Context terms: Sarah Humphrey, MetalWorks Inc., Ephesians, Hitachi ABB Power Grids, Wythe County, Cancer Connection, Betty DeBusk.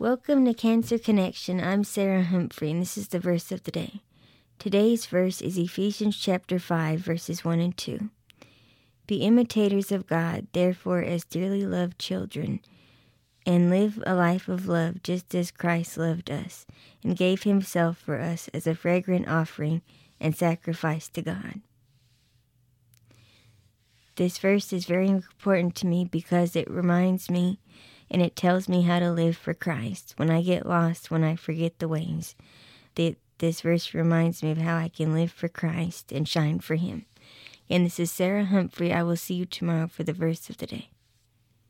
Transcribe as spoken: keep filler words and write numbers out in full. Welcome to Cancer Connection. I'm Sarah Humphrey, and this is the verse of the day. Today's verse is Ephesians chapter five, verses one and two. Be imitators of God, therefore, as dearly loved children, and live a life of love just as Christ loved us and gave himself for us as a fragrant offering and sacrifice to God. This verse is very important to me because it reminds me and it tells me how to live for Christ. When I get lost, when I forget the ways, the, this verse reminds me of how I can live for Christ and shine for him. And this is Sarah Humphrey. I will see you tomorrow for the verse of the day.